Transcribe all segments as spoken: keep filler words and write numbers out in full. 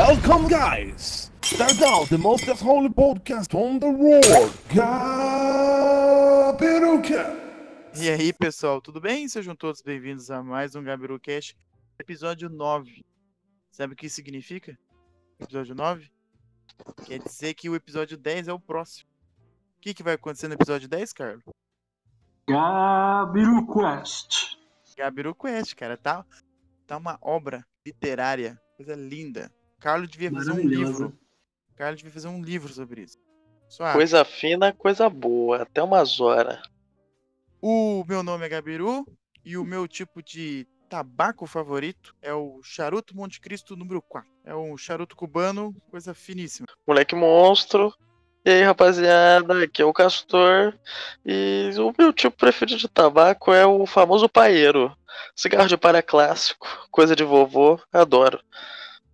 Welcome, guys! Start now the most holy podcast on the world, GabiruCast! E aí, pessoal, tudo bem? Sejam todos bem-vindos a mais um GabiruCast, episódio nove. Sabe o que significa? Episódio nove? Quer dizer que o episódio dez é o próximo. O que, que vai acontecer no episódio dez, Carlos? GabiruQuest! GabiruQuest, cara, tá, tá uma obra literária, coisa linda. Carlos devia fazer um livro. Carlos devia fazer um livro sobre isso. Suave. Coisa fina, coisa boa. Até umas horas. O meu nome é Gabiru e o meu tipo de tabaco favorito é o charuto Montecristo número quatro. É um charuto cubano, coisa finíssima. Moleque monstro. E aí, rapaziada, aqui é o Castor. E o meu tipo preferido de tabaco é o famoso paeiro. Cigarro de palha clássico, coisa de vovô, adoro.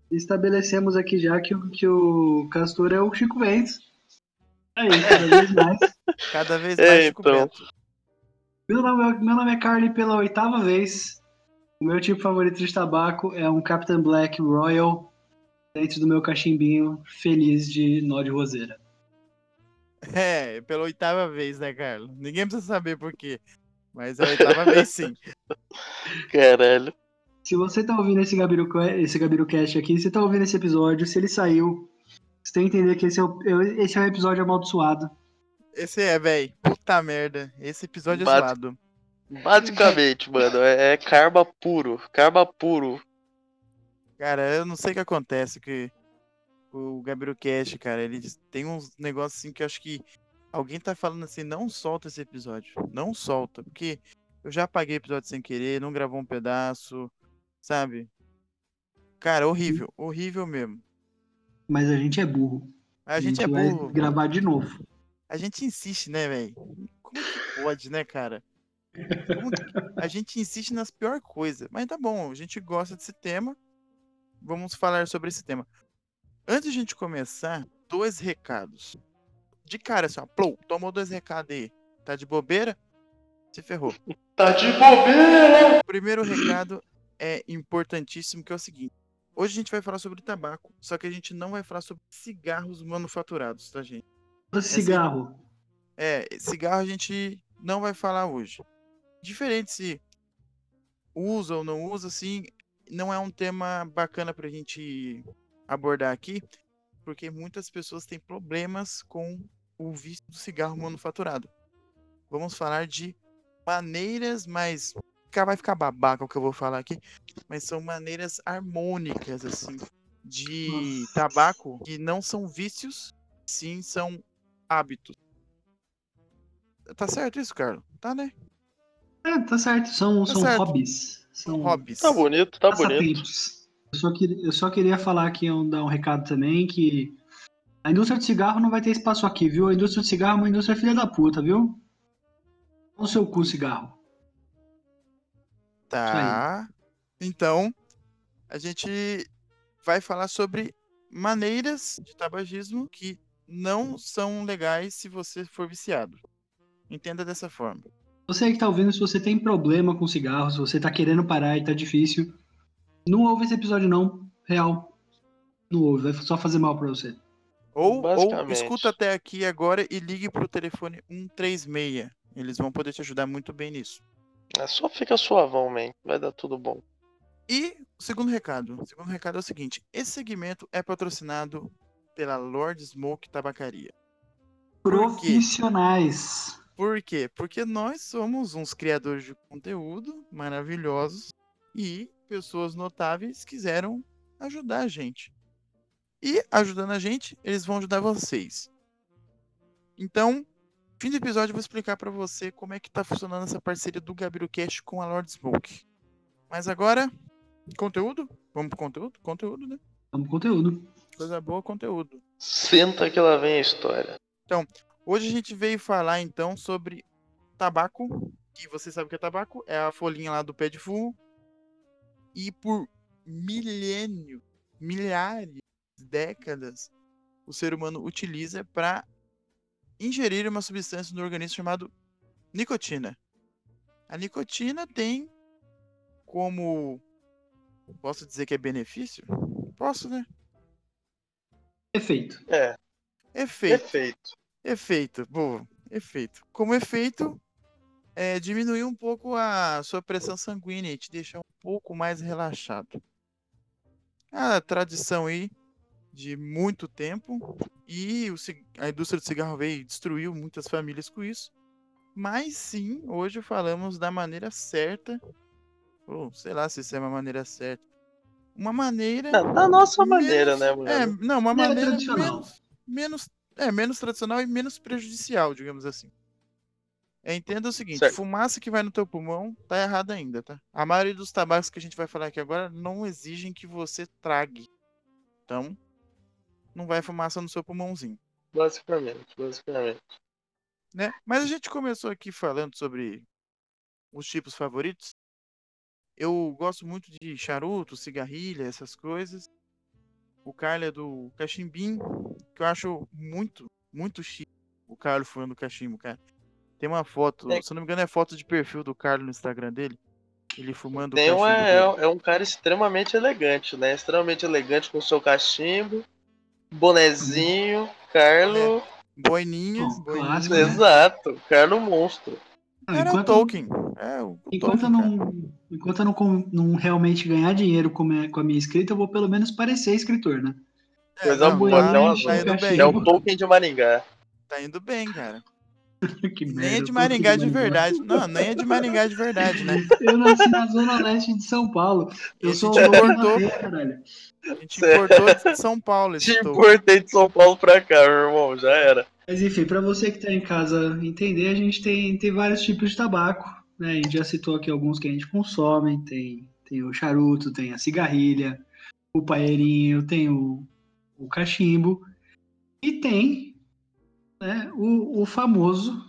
Estabelecemos aqui já que, que o Castor é o Chico Bento. Aí, cada vez mais. Cada vez mais, é, Chico então. Bento. Meu nome, meu nome é Carly pela oitava vez. O meu tipo favorito de tabaco é um Captain Black Royal dentro do meu cachimbinho feliz de nó de roseira. É, pela oitava vez, né, Carlos? Ninguém precisa saber por quê. Mas é a oitava vez, sim. Caralho. Se você tá ouvindo esse GabiruCast, esse GabiruCast aqui, você tá ouvindo esse episódio, se ele saiu, você tem que entender que esse é o, esse é o episódio amaldiçoado. Esse é, véi. Puta merda. Esse episódio Basi- é zoado. Basicamente, mano, é, é karma puro. Karma puro. Cara, eu não sei o que acontece que o GabiruCast, cara, ele tem uns negócios assim que eu acho que alguém tá falando assim, não solta esse episódio. Não solta, porque eu já apaguei episódio sem querer, não gravou um pedaço... Sabe? Cara, horrível. Horrível mesmo. Mas a gente é burro. A gente, a gente é vai burro. Gravar de novo. A gente insiste, né, velho? Como que pode, né, cara? Como... A gente insiste nas piores coisas. Mas tá bom, a gente gosta desse tema. Vamos falar sobre esse tema. Antes de a gente começar, dois recados. De cara, assim, ó. Plou, tomou dois recados aí. Tá de bobeira? Se ferrou. Tá de bobeira! Primeiro recado... é importantíssimo, que é o seguinte. Hoje a gente vai falar sobre tabaco, só que a gente não vai falar sobre cigarros manufaturados, tá, gente? Cigarro. É, cigarro a gente não vai falar hoje. Diferente se usa ou não usa, assim, não é um tema bacana pra gente abordar aqui, porque muitas pessoas têm problemas com o vício do cigarro manufaturado. Vamos falar de maneiras mais... vai ficar babaca o que eu vou falar aqui, mas são maneiras harmônicas, assim, de tabaco, que não são vícios, sim, são hábitos. Tá certo isso, Carlos? Tá, né? É, tá certo, são, tá são certo. hobbies. São hobbies. Tá bonito, tá bonito. Eu só, queria, eu só queria falar aqui, dar um recado também, que a indústria de cigarro não vai ter espaço aqui, viu? A indústria de cigarro é uma indústria filha da puta, viu? No seu cu, cigarro. Tá, então a gente vai falar sobre maneiras de tabagismo que não são legais se você for viciado. Entenda dessa forma. Você que tá ouvindo, se você tem problema com cigarro, se você tá querendo parar e tá difícil, não ouve esse episódio não, real. Não ouve, vai só fazer mal pra você. Ou, ou escuta até aqui agora e ligue pro telefone um três seis. Eles vão poder te ajudar muito bem nisso. É, só fica suavão, man. Vai dar tudo bom. E o segundo recado. O segundo recado é o seguinte. Esse segmento é patrocinado pela Lord Smoke Tabacaria. Profissionais. Por quê? Porque nós somos uns criadores de conteúdo maravilhosos e pessoas notáveis quiseram ajudar a gente. E ajudando a gente, eles vão ajudar vocês. Então... fim do episódio eu vou explicar pra você como é que tá funcionando essa parceria do GabiruCast com a Lord Smoke. Mas agora, conteúdo? Vamos pro conteúdo? Conteúdo, né? Vamos pro conteúdo. Coisa boa, conteúdo. Senta que lá vem a história. Então, hoje a gente veio falar então sobre tabaco, que você sabe o que é tabaco, é a folhinha lá do pé de fumo. E por milênio, milhares, décadas, o ser humano utiliza pra... ingerir uma substância no organismo chamada nicotina. A nicotina tem como... posso dizer que é benefício? Posso, né? Efeito. É. Efeito. Efeito. Efeito. Boa. Efeito. Como efeito, é, diminuir um pouco a sua pressão sanguínea e te deixar um pouco mais relaxado. A tradição aí de muito tempo, e o, a indústria do cigarro veio e destruiu muitas famílias com isso. Mas sim, hoje falamos da maneira certa, ou sei lá se isso é uma maneira certa, uma maneira... É, da nossa menos, maneira, né, mulher? É, não, uma menos maneira menos, menos, é, menos tradicional e menos prejudicial, digamos assim. É, entenda o seguinte, certo. Fumaça que vai no teu pulmão tá errada ainda, tá? A maioria dos tabacos que a gente vai falar aqui agora não exigem que você trague. Então, não vai fumaça no seu pulmãozinho. Basicamente, basicamente. Né? Mas a gente começou aqui falando sobre os tipos favoritos. Eu gosto muito de charuto, cigarrilha, essas coisas. O Carly é do cachimbim, que eu acho muito, muito chique. O Carly fumando cachimbo, cara. Tem uma foto, tem... se não me engano é foto de perfil do Carly no Instagram dele. Ele fumando tem o cachimbo. É, é um cara extremamente elegante, né? Extremamente elegante com o seu cachimbo, bonezinho, hum. Carly... É. Boininha, clássico, né? Exato, Carlos Monstro. Não, era o Tolkien. É, o enquanto Tolkien, eu não, enquanto eu não, não realmente ganhar dinheiro com a, com a minha escrita, eu vou pelo menos parecer escritor, né? É, coisa não, boa, não, não, tá indo bem. É o Tolkien de Maringá. Tá indo bem, cara. Que nem merda, é de Maringá de verdade. Não, nem é de Maringá de verdade, né? Eu nasci na Zona Leste de São Paulo. Eu sou o importou... Leste, caralho. A gente importou de São Paulo. Te importei de São Paulo pra cá, meu irmão, já era. Mas enfim, pra você que tá em casa entender, a gente tem, tem vários tipos de tabaco, né? A gente já citou aqui alguns que a gente consome. Tem, tem o charuto, tem a cigarrilha, o paeirinho, tem o, o cachimbo. E tem... né, o, o famoso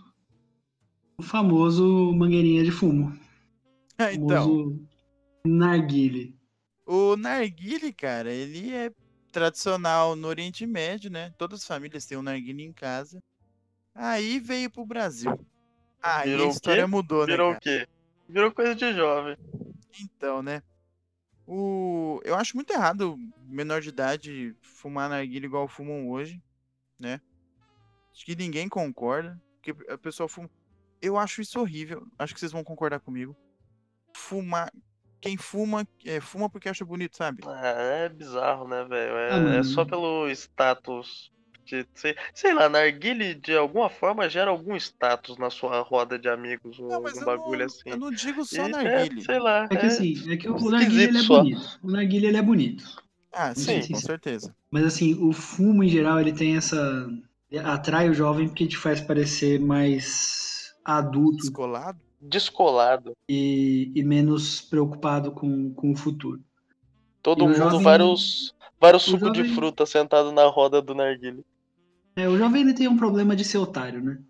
o famoso mangueirinha de fumo. É, então, o famoso narguile. O narguile, cara, ele é tradicional no Oriente Médio, né? Todas as famílias têm um narguile em casa. Aí veio pro Brasil. Aí virou a história mudou, virou, né, cara? Virou o quê? Virou coisa de jovem. Então, né? O... eu acho muito errado menor de idade fumar narguile igual fumam hoje, né? Acho que ninguém concorda, porque a pessoa fuma... eu acho isso horrível, acho que vocês vão concordar comigo. Fumar... Quem fuma, é, fuma porque acha bonito, sabe? É, é bizarro, né, velho? É, hum. é só pelo status... de, sei, sei lá, narguile de alguma forma gera algum status na sua roda de amigos ou não, algum bagulho não, assim. Eu não digo só e, narguile. É, sei lá. É que assim, é que o, o narguile ele é bonito. O narguile ele é bonito. Ah, sim, sim, com certeza. Mas assim, o fumo em geral ele tem essa... atrai o jovem porque te faz parecer mais adulto. Descolado? Descolado. E, e menos preocupado com, com o futuro. Todo e mundo, jovem, vários, vários sucos de fruta sentado na roda do narguilé. É, o jovem ele tem um problema de ser otário, né?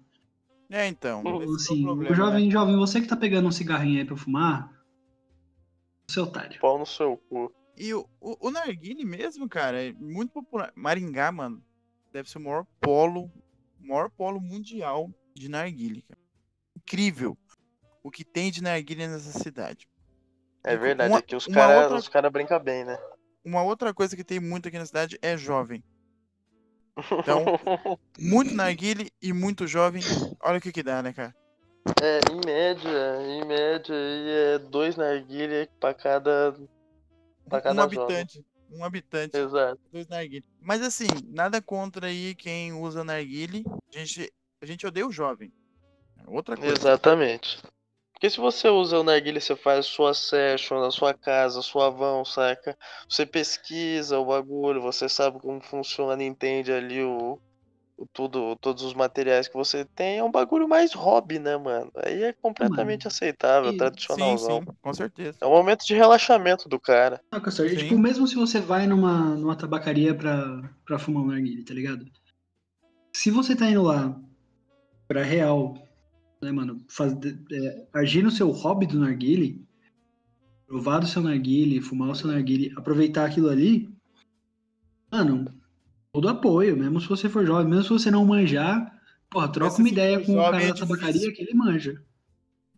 É, então. O, assim, é um problema, o jovem, né? Jovem, você que tá pegando um cigarrinho aí pra fumar, você é otário. Pau no seu cu. E o, o, o narguilé mesmo, cara, é muito popular. Maringá, mano. Deve ser o maior polo, o maior polo mundial de narguilé. Incrível o que tem de narguilé nessa cidade. É verdade, uma, é que os caras cara brincam bem, né? Uma outra coisa que tem muito aqui na cidade é jovem. Então, muito narguilé e muito jovem, olha o que que dá, né, cara? É, em média, em média, é dois narguilé pra cada, pra cada um habitante. Um habitante. Exato. Dois narguilé. Mas assim, nada contra aí quem usa narguilé. A gente, a gente odeia o jovem. É outra coisa. Exatamente. Porque se você usa o narguilé, você faz sua session na sua casa, sua vão, saca? Você pesquisa o bagulho, você sabe como funciona, entende ali o, o tudo, todos os materiais que você tem. É um bagulho mais hobby, né, mano? Aí é completamente mano. aceitável, e... tradicionalzão. Sim, sim, com certeza. É um momento de relaxamento do cara. Ah, Castor, tipo, mesmo se você vai numa, numa tabacaria pra, pra fumar um narguilé, tá ligado? Se você tá indo lá pra real... né, mano, faz, é, agir no seu hobby do narguilé, provar o seu narguilé, fumar o seu narguilé, aproveitar aquilo ali, mano, todo apoio, mesmo se você for jovem, mesmo se você não manjar, porra, troca Esse uma ideia com o cara é da tabacaria que ele manja.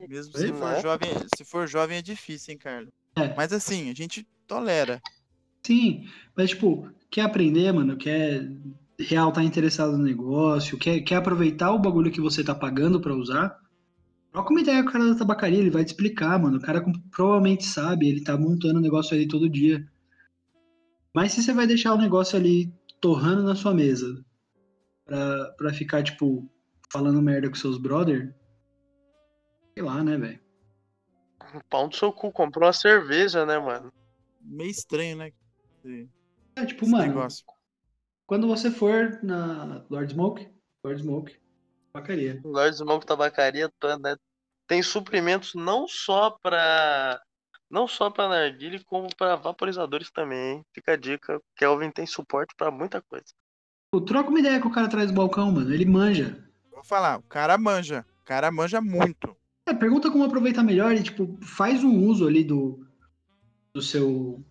Mesmo Foi? se for é? jovem, se for jovem é difícil, hein, Carlos? É. Mas assim, a gente tolera. Sim, mas tipo, quer aprender, mano, quer real tá interessado no negócio, quer, quer aproveitar o bagulho que você tá pagando pra usar, troca uma ideia com o cara da tabacaria, ele vai te explicar, mano. O cara provavelmente sabe, ele tá montando o negócio ali todo dia. Mas se você vai deixar o negócio ali torrando na sua mesa pra, pra ficar, tipo, falando merda com seus brother, sei lá, né, velho? O pau do seu cu comprou uma cerveja, né, mano? Meio estranho, né? Esse, é, tipo, mano, negócio. Quando você for na Lord Smoke, Lord Smoke, tabacaria. Lord Smoke Tabacaria, né? Tem suprimentos não só pra... Não só para narguilha, como para vaporizadores também, hein? Fica a dica, Kelvin tem suporte para muita coisa. Troca uma ideia que o cara atrás do balcão, mano. Ele manja. Vou falar, o cara manja. O cara manja muito. É, pergunta como aproveitar melhor e, tipo, faz um uso ali do, do seu...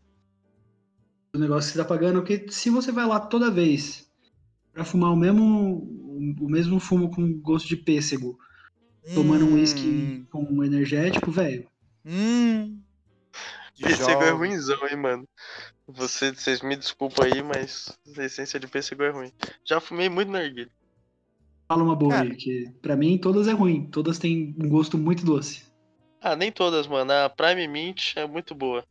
do negócio que você tá pagando. Porque se você vai lá toda vez para fumar o mesmo, o mesmo fumo com gosto de pêssego, hum. tomando um uísque com um energético, velho... Hum... Pêssego é ruimzão, hein, mano. Você, vocês me desculpam aí, mas a essência de pêssego é ruim. Já fumei muito narguilha. Fala uma boa aí, que pra mim todas é ruim. Todas têm um gosto muito doce. Ah, nem todas, mano. A Prime Mint é muito boa.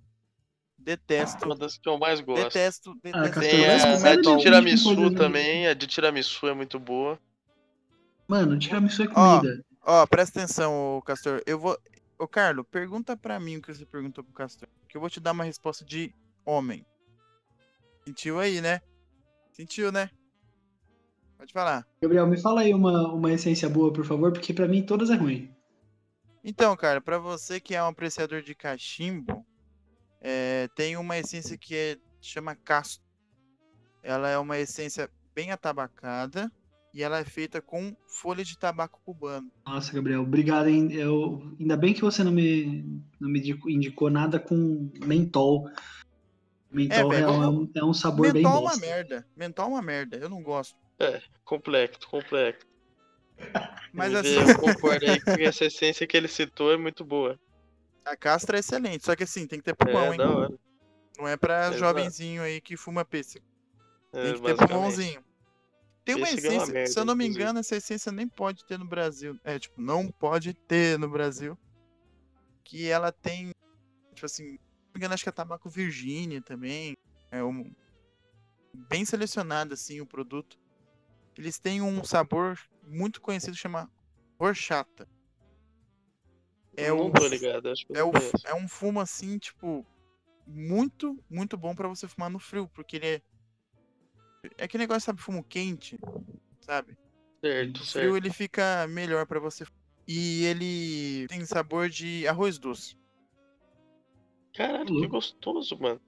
Detesto. Uma das que eu mais gosto. Detesto, detesto. Ah, Castor, tem a, a de tiramisu também. A de tiramisu é muito boa. Mano, tiramisu é comida. Ó, ó, presta atenção, Castor. Eu vou... Ô, Carlos, pergunta pra mim o que você perguntou pro Castor, que eu vou te dar uma resposta de homem. Sentiu aí, né? Sentiu, né? Pode falar. Gabriel, me fala aí uma, uma essência boa, por favor, porque pra mim todas é ruim. Então, cara, pra você que é um apreciador de cachimbo, é, tem uma essência que é, chama Castor. Ela é uma essência bem atabacada. E ela é feita com folha de tabaco cubano. Nossa, Gabriel, obrigado, hein? Eu... Ainda bem que você não me, não me indicou nada com mentol. Mentol é, velho, é, um, é um sabor bem bom. Mentol é uma merda. Mentol é uma merda. Eu não gosto. É, complexo, complexo. Mas assim... Eu concordo aí, porque essa essência que ele citou é muito boa. A castra é excelente, só que assim, tem que ter pulmão, é, hein? Da hora. Não é pra é, jovenzinho aí que fuma pêssego. Tem que é, ter pulmãozinho. Tem uma esse essência, é uma merda, se eu não me inclusive. engano, essa essência nem pode ter no Brasil. É, tipo, não pode ter no Brasil. Que ela tem, tipo assim, se não me engano, acho que é tabaco Virginia também. É um, bem selecionado, assim, o produto. Eles têm um sabor muito conhecido, chama horchata. É não um, tô ligado, acho que é, o, é um fumo, assim, tipo, muito, muito bom pra você fumar no frio, porque ele é... É que negócio, sabe, fumo quente, sabe? Certo, certo. O frio, ele fica melhor pra você. E ele tem sabor de arroz doce. Caralho, uhum. Que gostoso, mano.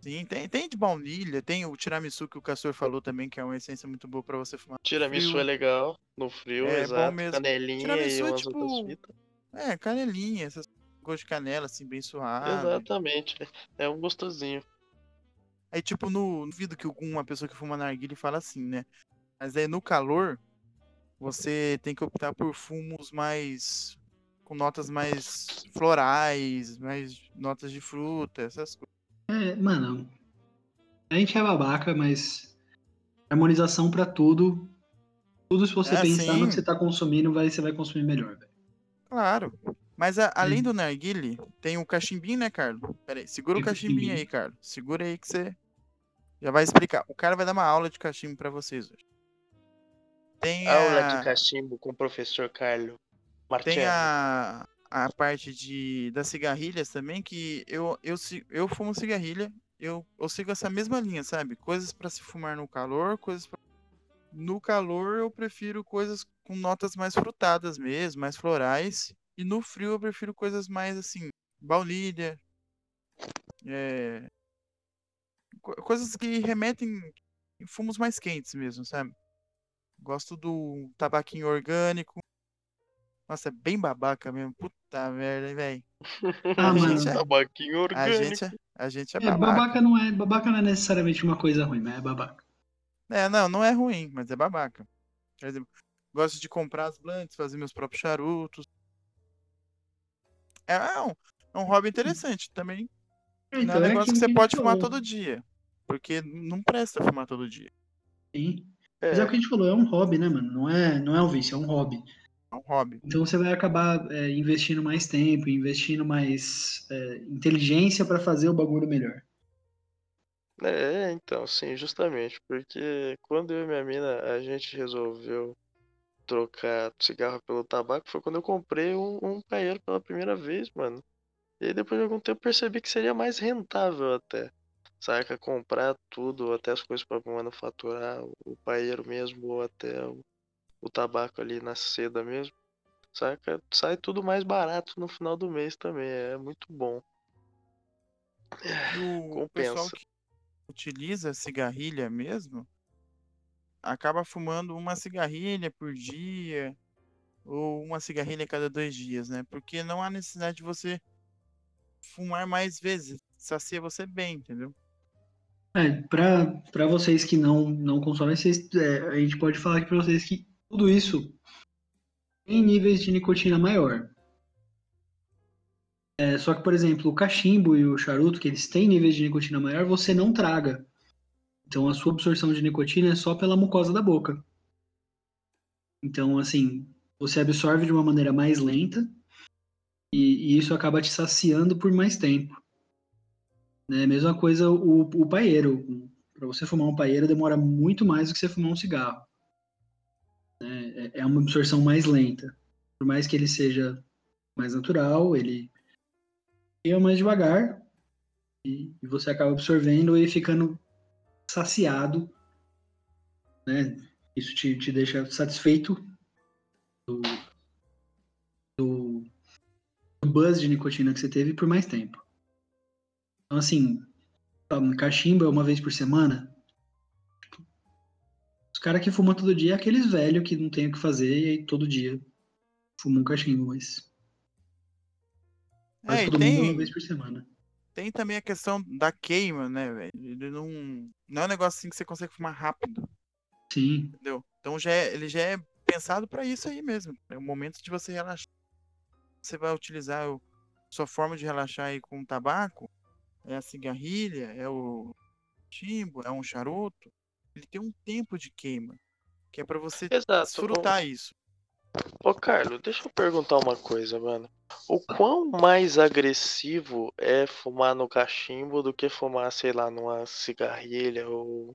Sim, tem, tem de baunilha, tem o tiramisu que o Castor falou também, que é uma essência muito boa pra você fumar. Tiramisu frio. É legal, no frio, é, exato. Bom mesmo. Canelinha tiramisu e umas é, tipo... outras fitas. É, canelinha, essas gosto de canela, assim, bem suave. Exatamente, é um gostosinho. Aí, tipo, no duvido que uma pessoa que fuma narguilha fala assim, né? Mas aí, no calor, você tem que optar por fumos mais... com notas mais florais, mais notas de fruta, essas coisas. É, mano, a gente é babaca, mas harmonização pra tudo. Tudo, se você é, pensar sim. no que você tá consumindo, vai, você vai consumir melhor, velho. Claro. Mas a, além do narguile, tem o cachimbinho, né, Carlos? Pera aí, segura o cachimbinho aí, Carlos. Segura aí que você já vai explicar. O cara vai dar uma aula de cachimbo pra vocês hoje. Tem aula a... de cachimbo com o professor Carlos Martins. Tem a, a parte de, das cigarrilhas também, que eu, eu, eu fumo cigarrilha, eu, eu sigo essa mesma linha, sabe? Coisas pra se fumar no calor, coisas pra... No calor eu prefiro coisas com notas mais frutadas mesmo, mais florais. E no frio eu prefiro coisas mais assim, baunilha, é... coisas que remetem em fumos mais quentes mesmo, sabe? Gosto do tabaquinho orgânico. Nossa, é bem babaca mesmo, puta merda, velho. Ah, mano, é... tabaquinho orgânico. A gente é, a gente é, é babaca. Babaca não é, babaca não é necessariamente uma coisa ruim, mas é babaca. É, não, não é ruim, mas é babaca. Por exemplo, gosto de comprar as blunts, fazer meus próprios charutos. É um, é um hobby interessante também. Então, é um negócio é que você pode fumar todo dia. Porque não presta fumar todo dia. Sim. É. Mas é o que a gente falou, é um hobby, né, mano? Não é, não é um vício, é um hobby. É um hobby. Então você vai acabar é, investindo mais tempo, investindo mais é, inteligência pra fazer o bagulho melhor. É, então, sim, justamente. Porque quando eu e minha mina, a gente resolveu trocar cigarro pelo tabaco, foi quando eu comprei um, um paeiro pela primeira vez, mano. E aí depois de algum tempo percebi que seria mais rentável até, saca? Comprar tudo, até as coisas pra manufaturar, o paeiro mesmo, ou até o, o tabaco ali na seda mesmo, saca? Sai tudo mais barato no final do mês também, é muito bom. O compensa. Pessoal que utiliza cigarrilha mesmo, acaba fumando uma cigarrilha por dia, ou uma cigarrilha a cada dois dias, né? Porque não há necessidade de você fumar mais vezes, sacia você bem, entendeu? É, pra, pra vocês que não, não consomem, vocês, é, a gente pode falar aqui pra vocês que tudo isso tem níveis de nicotina maior. É, só que, por exemplo, o cachimbo e o charuto, que eles têm níveis de nicotina maior, você não traga. Então a sua absorção de nicotina é só pela mucosa da boca. Então, assim, você absorve de uma maneira mais lenta, E, e isso acaba te saciando por mais tempo. Né? Mesma coisa o, o paeiro. Para você fumar um paeiro demora muito mais do que você fumar um cigarro. Né? É uma absorção mais lenta. Por mais que ele seja mais natural, ele é mais devagar. E, e você acaba absorvendo e ficando saciado. Né? Isso te, te deixa satisfeito do... do buzz de nicotina que você teve por mais tempo. Então, assim, cachimbo é uma vez por semana. Os caras que fumam todo dia é aqueles velhos que não tem o que fazer e aí todo dia fumam um cachimbo, mas... mas é, todo tem, mundo uma vez por semana. Tem também a questão da queima, né, velho? Ele não... não é um negócio assim que você consegue fumar rápido. Sim. Entendeu? Então já é, ele já é pensado pra isso aí mesmo. É o momento de você relaxar. Você vai utilizar a sua forma de relaxar aí com o tabaco, é a cigarrilha, é o chimbo, é um charuto. Ele tem um tempo de queima, que é pra você Exato, desfrutar bom. Isso. Ô, Carlos, deixa eu perguntar uma coisa, mano. O quão mais agressivo é fumar no cachimbo do que fumar, sei lá, numa cigarrilha ou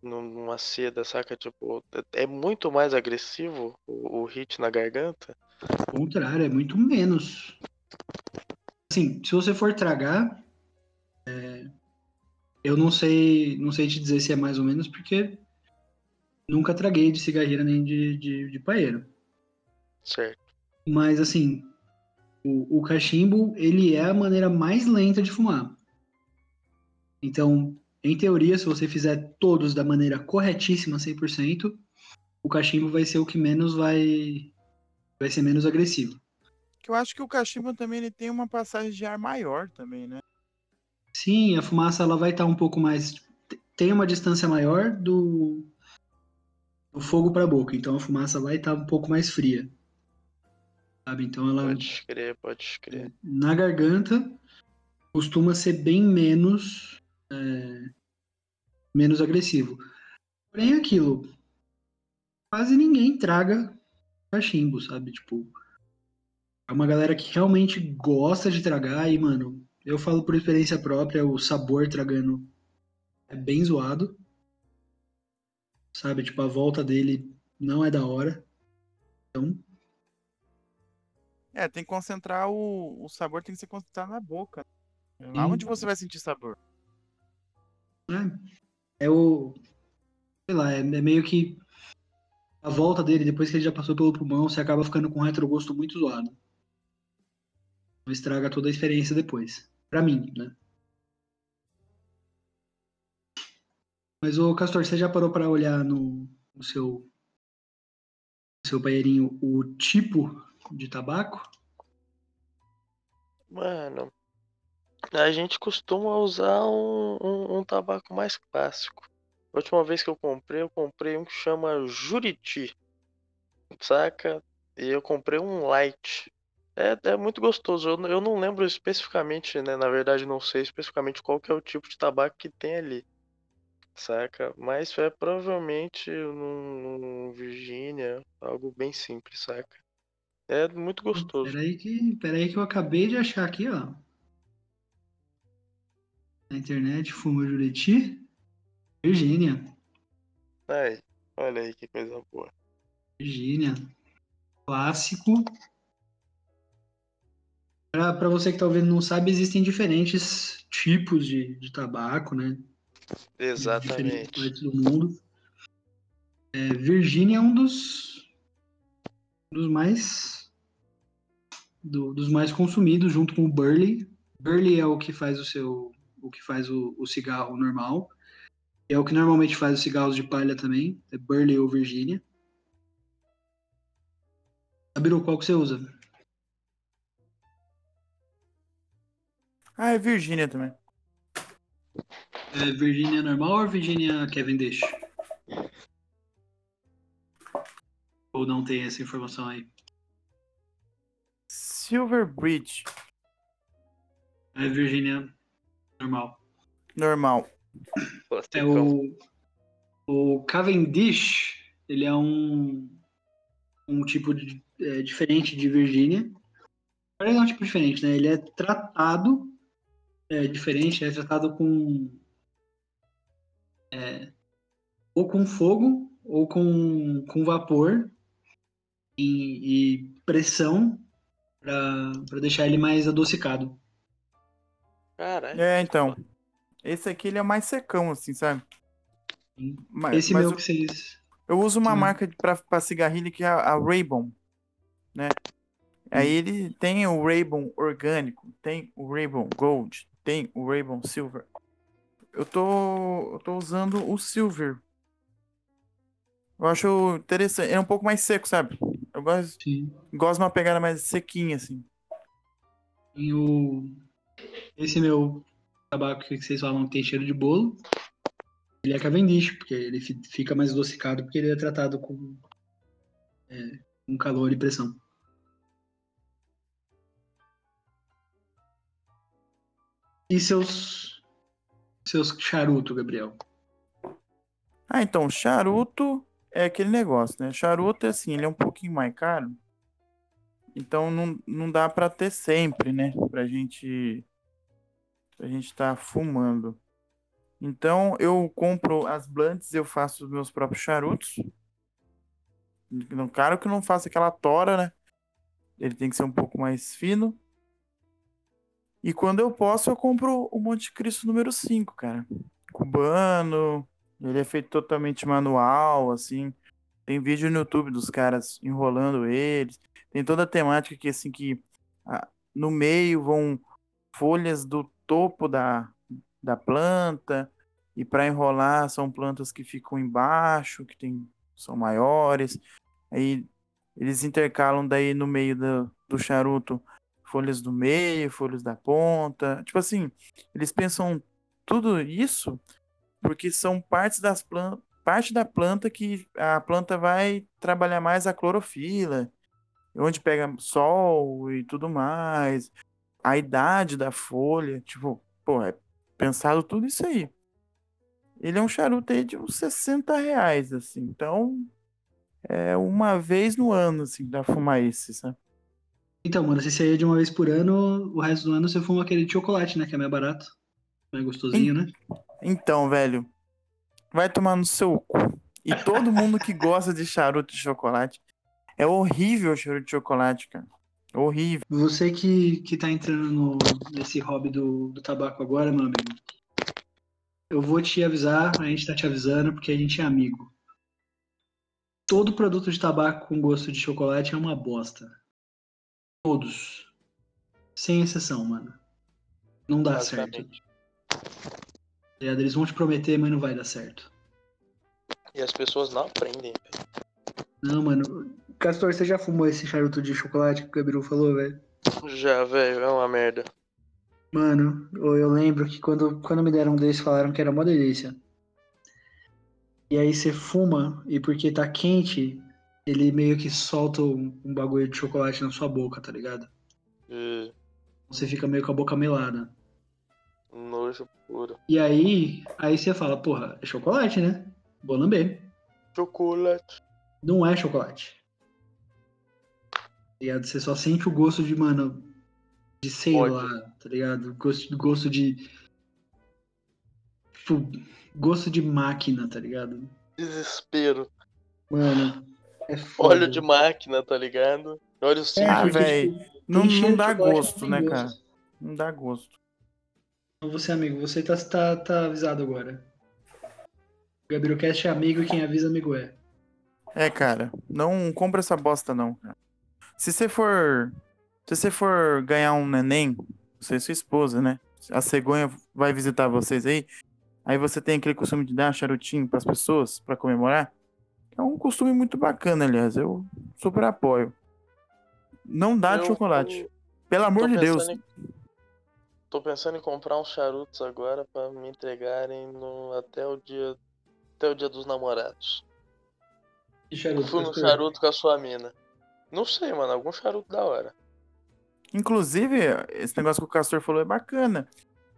numa seda, saca? Tipo, é muito mais agressivo o, o hit na garganta? Ao contrário, é muito menos. Assim, se você for tragar, é, eu não sei, não sei te dizer se é mais ou menos, porque nunca traguei de cigarrilha nem de, de, de paeiro. Certo. Mas assim, o, o cachimbo, ele é a maneira mais lenta de fumar. Então, em teoria, se você fizer todos da maneira corretíssima, cem por cento, o cachimbo vai ser o que menos vai... vai ser menos agressivo. Eu acho que o cachimbo também ele tem uma passagem de ar maior também, né? Sim, a fumaça ela vai estar um pouco mais... tem uma distância maior do, do fogo para a boca. Então a fumaça vai estar um pouco mais fria. Sabe? Então ela... Pode escrever, pode escrever. Na garganta costuma ser bem menos... é, menos agressivo. Porém aquilo... quase ninguém traga... cachimbo, sabe, tipo, é uma galera que realmente gosta de tragar e, mano, eu falo por experiência própria, o sabor tragando é bem zoado, sabe, tipo, a volta dele não é da hora, então... É, tem que concentrar, o, o sabor tem que ser concentrado na boca, né? Lá onde você vai sentir sabor. É, é o, sei lá, é, é meio que... a volta dele, depois que ele já passou pelo pulmão, você acaba ficando com um retrogosto muito zoado. Não estraga toda a experiência depois. Pra mim, né? Mas, ô Castor, você já parou pra olhar no, no seu... no seu paeirinho o tipo de tabaco? Mano, a gente costuma usar um, um, um tabaco mais clássico. A última vez que eu comprei, eu comprei um que chama Juriti, saca? E eu comprei um light. É, é muito gostoso. Eu, n- eu não lembro especificamente, né? Na verdade, não sei especificamente qual que é o tipo de tabaco que tem ali, saca? Mas é provavelmente um, um Virginia, algo bem simples, saca? É muito gostoso. Peraí que, peraí que eu acabei de achar aqui, ó. Na internet, Fuma Juriti, Virgínia. Aí, olha aí que coisa boa. Virgínia. Clássico. Pra, pra você que talvez não sabe, existem diferentes tipos de, de tabaco, né? Em diferentes Exatamente. partes do mundo. É, Virgínia é um dos, dos mais do- dos mais consumidos, junto com o Burley. Burley é o que faz o seu o que faz o, o cigarro normal. E é o que normalmente faz os cigarros de palha também. É Burley ou Virgínia. Gabiru, qual que você usa? Ah, é Virgínia também. É Virgínia normal ou Virgínia Cavendish? Ou não tem essa informação aí? Silver Bridge, É Virgínia normal. normal. É Classicão. o, o Cavendish, ele é um, um tipo de- é, diferente de Virgínia. Na verdade, não é um tipo diferente, né? Ele é tratado, é diferente, é tratado com ou com fogo ou com, com vapor e, e pressão para deixar ele mais adocicado. Caralho. É, então. Esse aqui ele é mais secão, assim, sabe? Ma- Mas, Esse meu eu, que vocês. eu uso uma Sim. marca de- pra, pra cigarrilho que é a, a Raybon, né? Aí ele tem o Raybon orgânico, tem o Raybon Gold, tem o Raybon Silver. Eu tô, eu tô usando o Silver. Eu acho interessante. É um pouco mais seco, sabe? Eu gosto, Sim. gosto de uma pegada mais sequinha, assim. Tem o, esse meu tabaco que vocês falam que tem cheiro de bolo, ele é Cavendish, porque ele fi- fica mais adocicado, porque ele é tratado com, com calor e pressão. E seus, seus charutos, Gabriel? Ah, então, charuto é aquele negócio, né? Charuto é assim, ele é um pouquinho mais caro. Então não, não dá pra ter sempre, né? Pra gente, pra gente tá fumando. Então eu compro as blunts, eu faço os meus próprios charutos. Não- Claro que eu não faço aquela tora, né? Ele tem que ser um pouco mais fino. E quando eu posso, eu compro o Montecristo número cinco, cara. Cubano. Ele é feito totalmente manual, assim. Tem vídeo no YouTube dos caras enrolando eles. Tem toda a temática que, assim, que ah, no meio vão folhas do topo da, da planta. E para enrolar, são plantas que ficam embaixo, que tem, são maiores. Aí eles intercalam daí no meio do, do charuto folhas do meio, folhas da ponta. Tipo assim, eles pensam tudo isso porque são partes das plantas, parte da planta que a planta vai trabalhar mais a clorofila, onde pega sol e tudo mais, a idade da folha, tipo, pô, é pensado tudo isso aí. Ele é um charuto aí de uns sessenta reais, assim, então é uma vez no ano, assim, dá pra fumar esse, sabe? Então, mano, se você é de uma vez por ano, o resto do ano você fuma aquele de chocolate, né? Que é mais barato, mais gostosinho, né? Então, velho, vai tomar no seu cu. E todo mundo que gosta de charuto de chocolate. É horrível o charuto de chocolate, cara. Horrível. Você que, que tá entrando no, nesse hobby do, do tabaco agora, meu amigo, eu vou te avisar, a gente tá te avisando porque a gente é amigo. Todo produto de tabaco com gosto de chocolate é uma bosta. Todos. Sem exceção, mano. Não dá certo. Basicamente. Tá ligado? Eles vão te prometer, mas não vai dar certo. E as pessoas não aprendem. Não, mano. Castor, você já fumou esse charuto de chocolate que o Gabiru falou, velho? Já, velho, é uma merda. Mano, eu eu lembro que quando, quando me deram um desses, falaram que era uma delícia. E aí você fuma, e porque tá quente, ele meio que solta um, um bagulho de chocolate na sua boca, tá ligado? Hum. Você fica meio com a boca melada. Nojo puro. E aí, aí você fala, porra, é chocolate, né? Vou lamber. Chocolate. Não é chocolate. Tá ligado? Você só sente o gosto de, mano, de sei Pode. lá, tá ligado? Gosto, gosto de... Tipo, gosto de máquina, tá ligado? Desespero. Mano, é foda. Óleo de máquina, tá ligado? Olha o cílio. Ah, velho, não, não dá gosto, né, gosto. cara? Não dá gosto. Você, amigo, você tá, tá, tá avisado agora. O GabiruCast é amigo e quem avisa, amigo é. É, cara, não compra essa bosta, não, cara. Se você for... Se você for ganhar um neném, você e sua esposa, né? A cegonha vai visitar vocês aí. Aí você tem aquele costume de dar charutinho pras pessoas, pra comemorar. É um costume muito bacana, aliás. Eu super apoio. Não dá eu de chocolate. Tô... Pelo amor de Deus. Em... Tô pensando em comprar uns charutos agora pra me entregarem no... até o dia... até o dia dos namorados. E charuto? Eu fui no charuto com a sua mina. Não sei, mano. Algum charuto da hora. Inclusive, esse negócio que o Castor falou é bacana.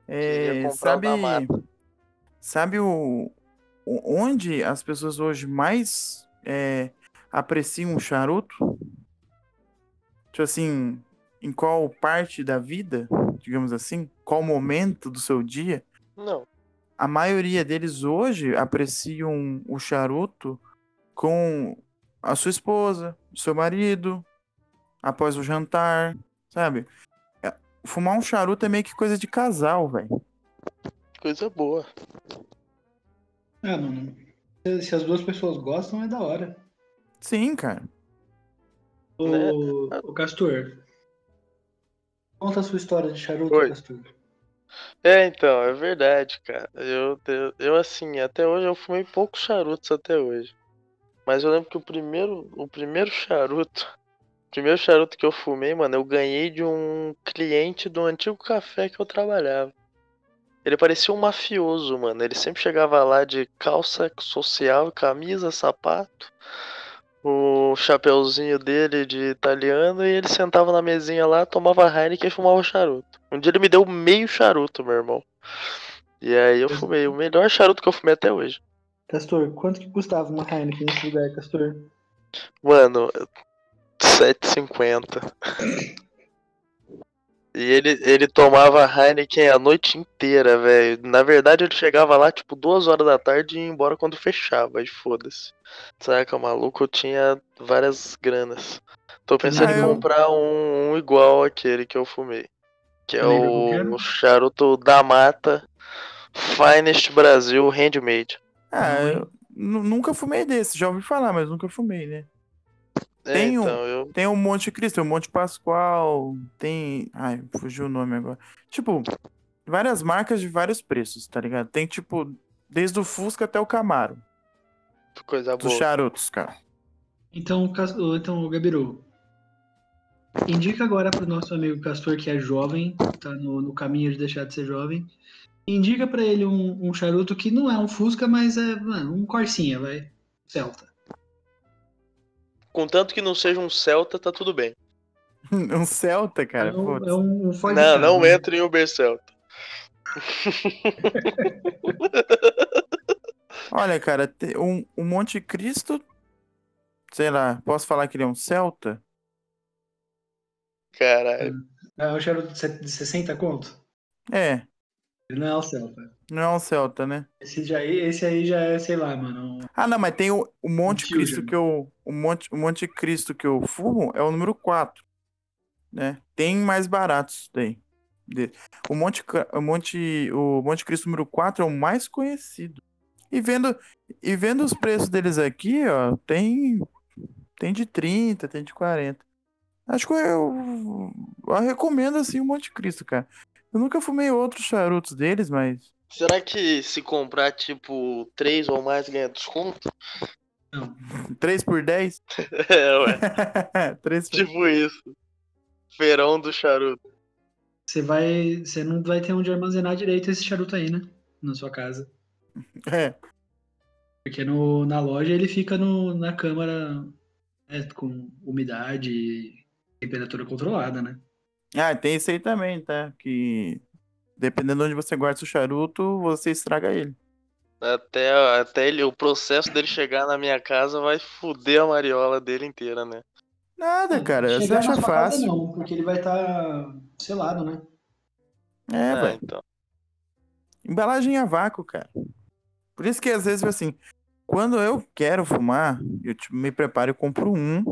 É, sabe, sabe o, onde as pessoas hoje mais é, apreciam o charuto? Tipo assim, em qual parte da vida, digamos assim, qual momento do seu dia? Não. A maioria deles hoje apreciam o charuto com a sua esposa, seu marido, após o jantar. Sabe? Fumar um charuto é meio que coisa de casal, velho. Coisa boa. É, mano. Se as duas pessoas gostam, é da hora. Sim, cara. Ô, né? Ô Castor. Conta a sua história de charuto, Oi. Castor. É, então, é verdade, cara. Eu, eu, eu, assim, até hoje eu fumei poucos charutos até hoje. Mas eu lembro que o primeiro, o primeiro charuto... O primeiro charuto que eu fumei, mano, eu ganhei de um cliente do antigo café que eu trabalhava. Ele parecia um mafioso, mano. Ele sempre chegava lá de calça social, camisa, sapato, o chapeuzinho dele de italiano, e ele sentava na mesinha lá, tomava Heineken e fumava charuto. Um dia ele me deu meio charuto, meu irmão. E aí eu fumei o melhor charuto que eu fumei até hoje. Castor, quanto que custava uma Heineken nesse lugar, Castor? Mano... sete e cinquenta. E ele, ele tomava Heineken a noite inteira, velho. Na verdade, ele chegava lá, tipo, duas horas da tarde e ia embora quando fechava. E foda-se. Saca, maluco? Eu tinha várias granas. Tô pensando ah, em eu... comprar um, um igual aquele que eu fumei. Que é o, o Charuto da Mata Finest Brasil Handmade. Ah, eu n- nunca fumei desse. Já ouvi falar, mas nunca fumei, né? Tem, então, um, eu... tem um Montecristo, um Monte Pascoal, tem... Ai, fugiu o nome agora. Tipo, várias marcas de vários preços, tá ligado? Tem, tipo, desde o Fusca até o Camaro. Coisa boa. Dos charutos, cara. Então, então, Gabiru, indica agora pro nosso amigo Castor, que é jovem, tá no, no caminho de deixar de ser jovem, indica pra ele um, um charuto que não é um Fusca, mas é mano, um Corsinha, vai. Celta. Contanto que não seja um Celta, tá tudo bem. Um Celta, cara? É um, é um Ford não, Camry. Não entra em Uber Celta. Olha, cara, um, um Montecristo, sei lá, posso falar que ele é um Celta? Caralho. É um charuto de sessenta conto? É. Ele não é um Celta. Não é um Celta, né? Esse, já, esse aí já é, sei lá, mano. Ah, não, mas tem o, o Montecristo que eu... O Monte, o Montecristo que eu fumo é o número quatro, né? Tem mais baratos, tem. O Monte, o Monte, o Montecristo número quatro é o mais conhecido. E vendo, e vendo os preços deles aqui, ó, tem, tem de trinta, tem de quarenta. Acho que eu, eu recomendo, assim, o Montecristo, cara. Eu nunca fumei outros charutos deles, mas... Será que se comprar, tipo, três ou mais ganha desconto? Não. três por dez? É, ué. três por... Tipo isso. Feirão do charuto. Você vai... Você não vai ter onde armazenar direito esse charuto aí, né? Na sua casa. É. Porque no, na loja ele fica no, na câmara, né, com umidade e temperatura controlada, né? Ah, tem isso aí também, tá? Que dependendo de onde você guarda seu charuto, você estraga ele. Até, até ele, o processo dele chegar na minha casa vai foder a mariola dele inteira, né? Nada, cara. Você acha fácil. Não, porque ele vai estar selado, né? É, ah, velho. Então. Embalagem a vácuo, cara. Por isso que às vezes, assim, quando eu quero fumar, eu tipo, me preparo e compro um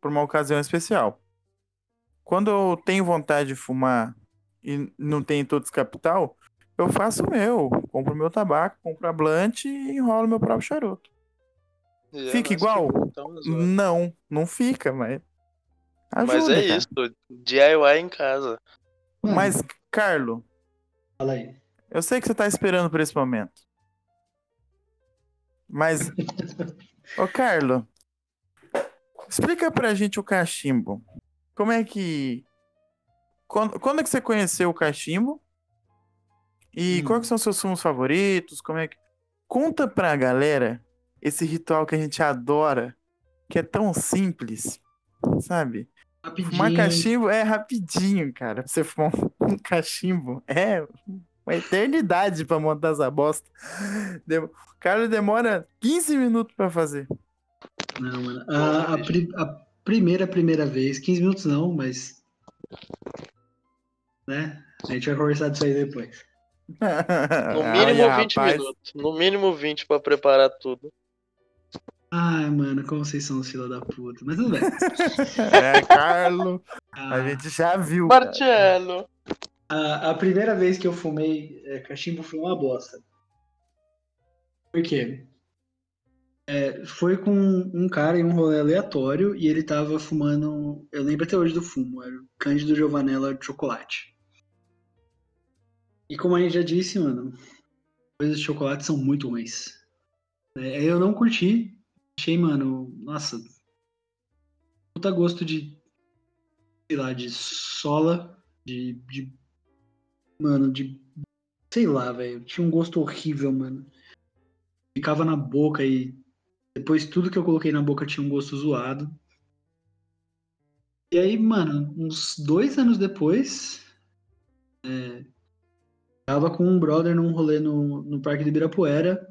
por uma ocasião especial. Quando eu tenho vontade de fumar e não tenho todo esse capital, eu faço o meu. Compro o meu tabaco, compro a blunt e enrolo meu próprio charuto. É, fica igual? Não, não fica, mas ajuda, mas é cara. Isso, D I Y em casa. Mas, Carlo, fala aí. Eu sei que você tá esperando por esse momento. Mas, ô Carlo, explica pra gente o cachimbo. Como é que... Quando, quando é que você conheceu o cachimbo? E hum. quais são os seus fumos favoritos? Como é que... Conta pra galera esse ritual que a gente adora, que é tão simples, sabe? Rapidinho. Fumar cachimbo é rapidinho, cara. Você fumar um cachimbo é uma eternidade pra montar essa bosta. O cara demora quinze minutos pra fazer. Não, mano. A, a, pri, a primeira, primeira vez, quinze minutos não, mas... Né? A gente vai conversar disso aí depois. No mínimo ai, vinte minutos. No mínimo vinte pra preparar tudo. Ai, mano, como vocês são os filhos da puta. Mas tudo bem. É, Carlo. Ah, a gente já viu. Marcello. A, a primeira vez que eu fumei é, cachimbo foi uma bosta. Por quê? É, foi com um cara em um rolê aleatório e ele tava fumando... Eu lembro até hoje do fumo. Era o Cândido Giovanelli de chocolate. E como a gente já disse, mano, coisas de chocolate são muito ruins. É, eu não curti. Achei, mano, nossa, puta gosto de, sei lá, de sola, de, de mano, de, sei lá, velho, tinha um gosto horrível, mano, ficava na boca e depois tudo que eu coloquei na boca tinha um gosto zoado. E aí, mano, uns dois anos depois, é, tava com um brother num rolê no, no Parque do Ibirapuera,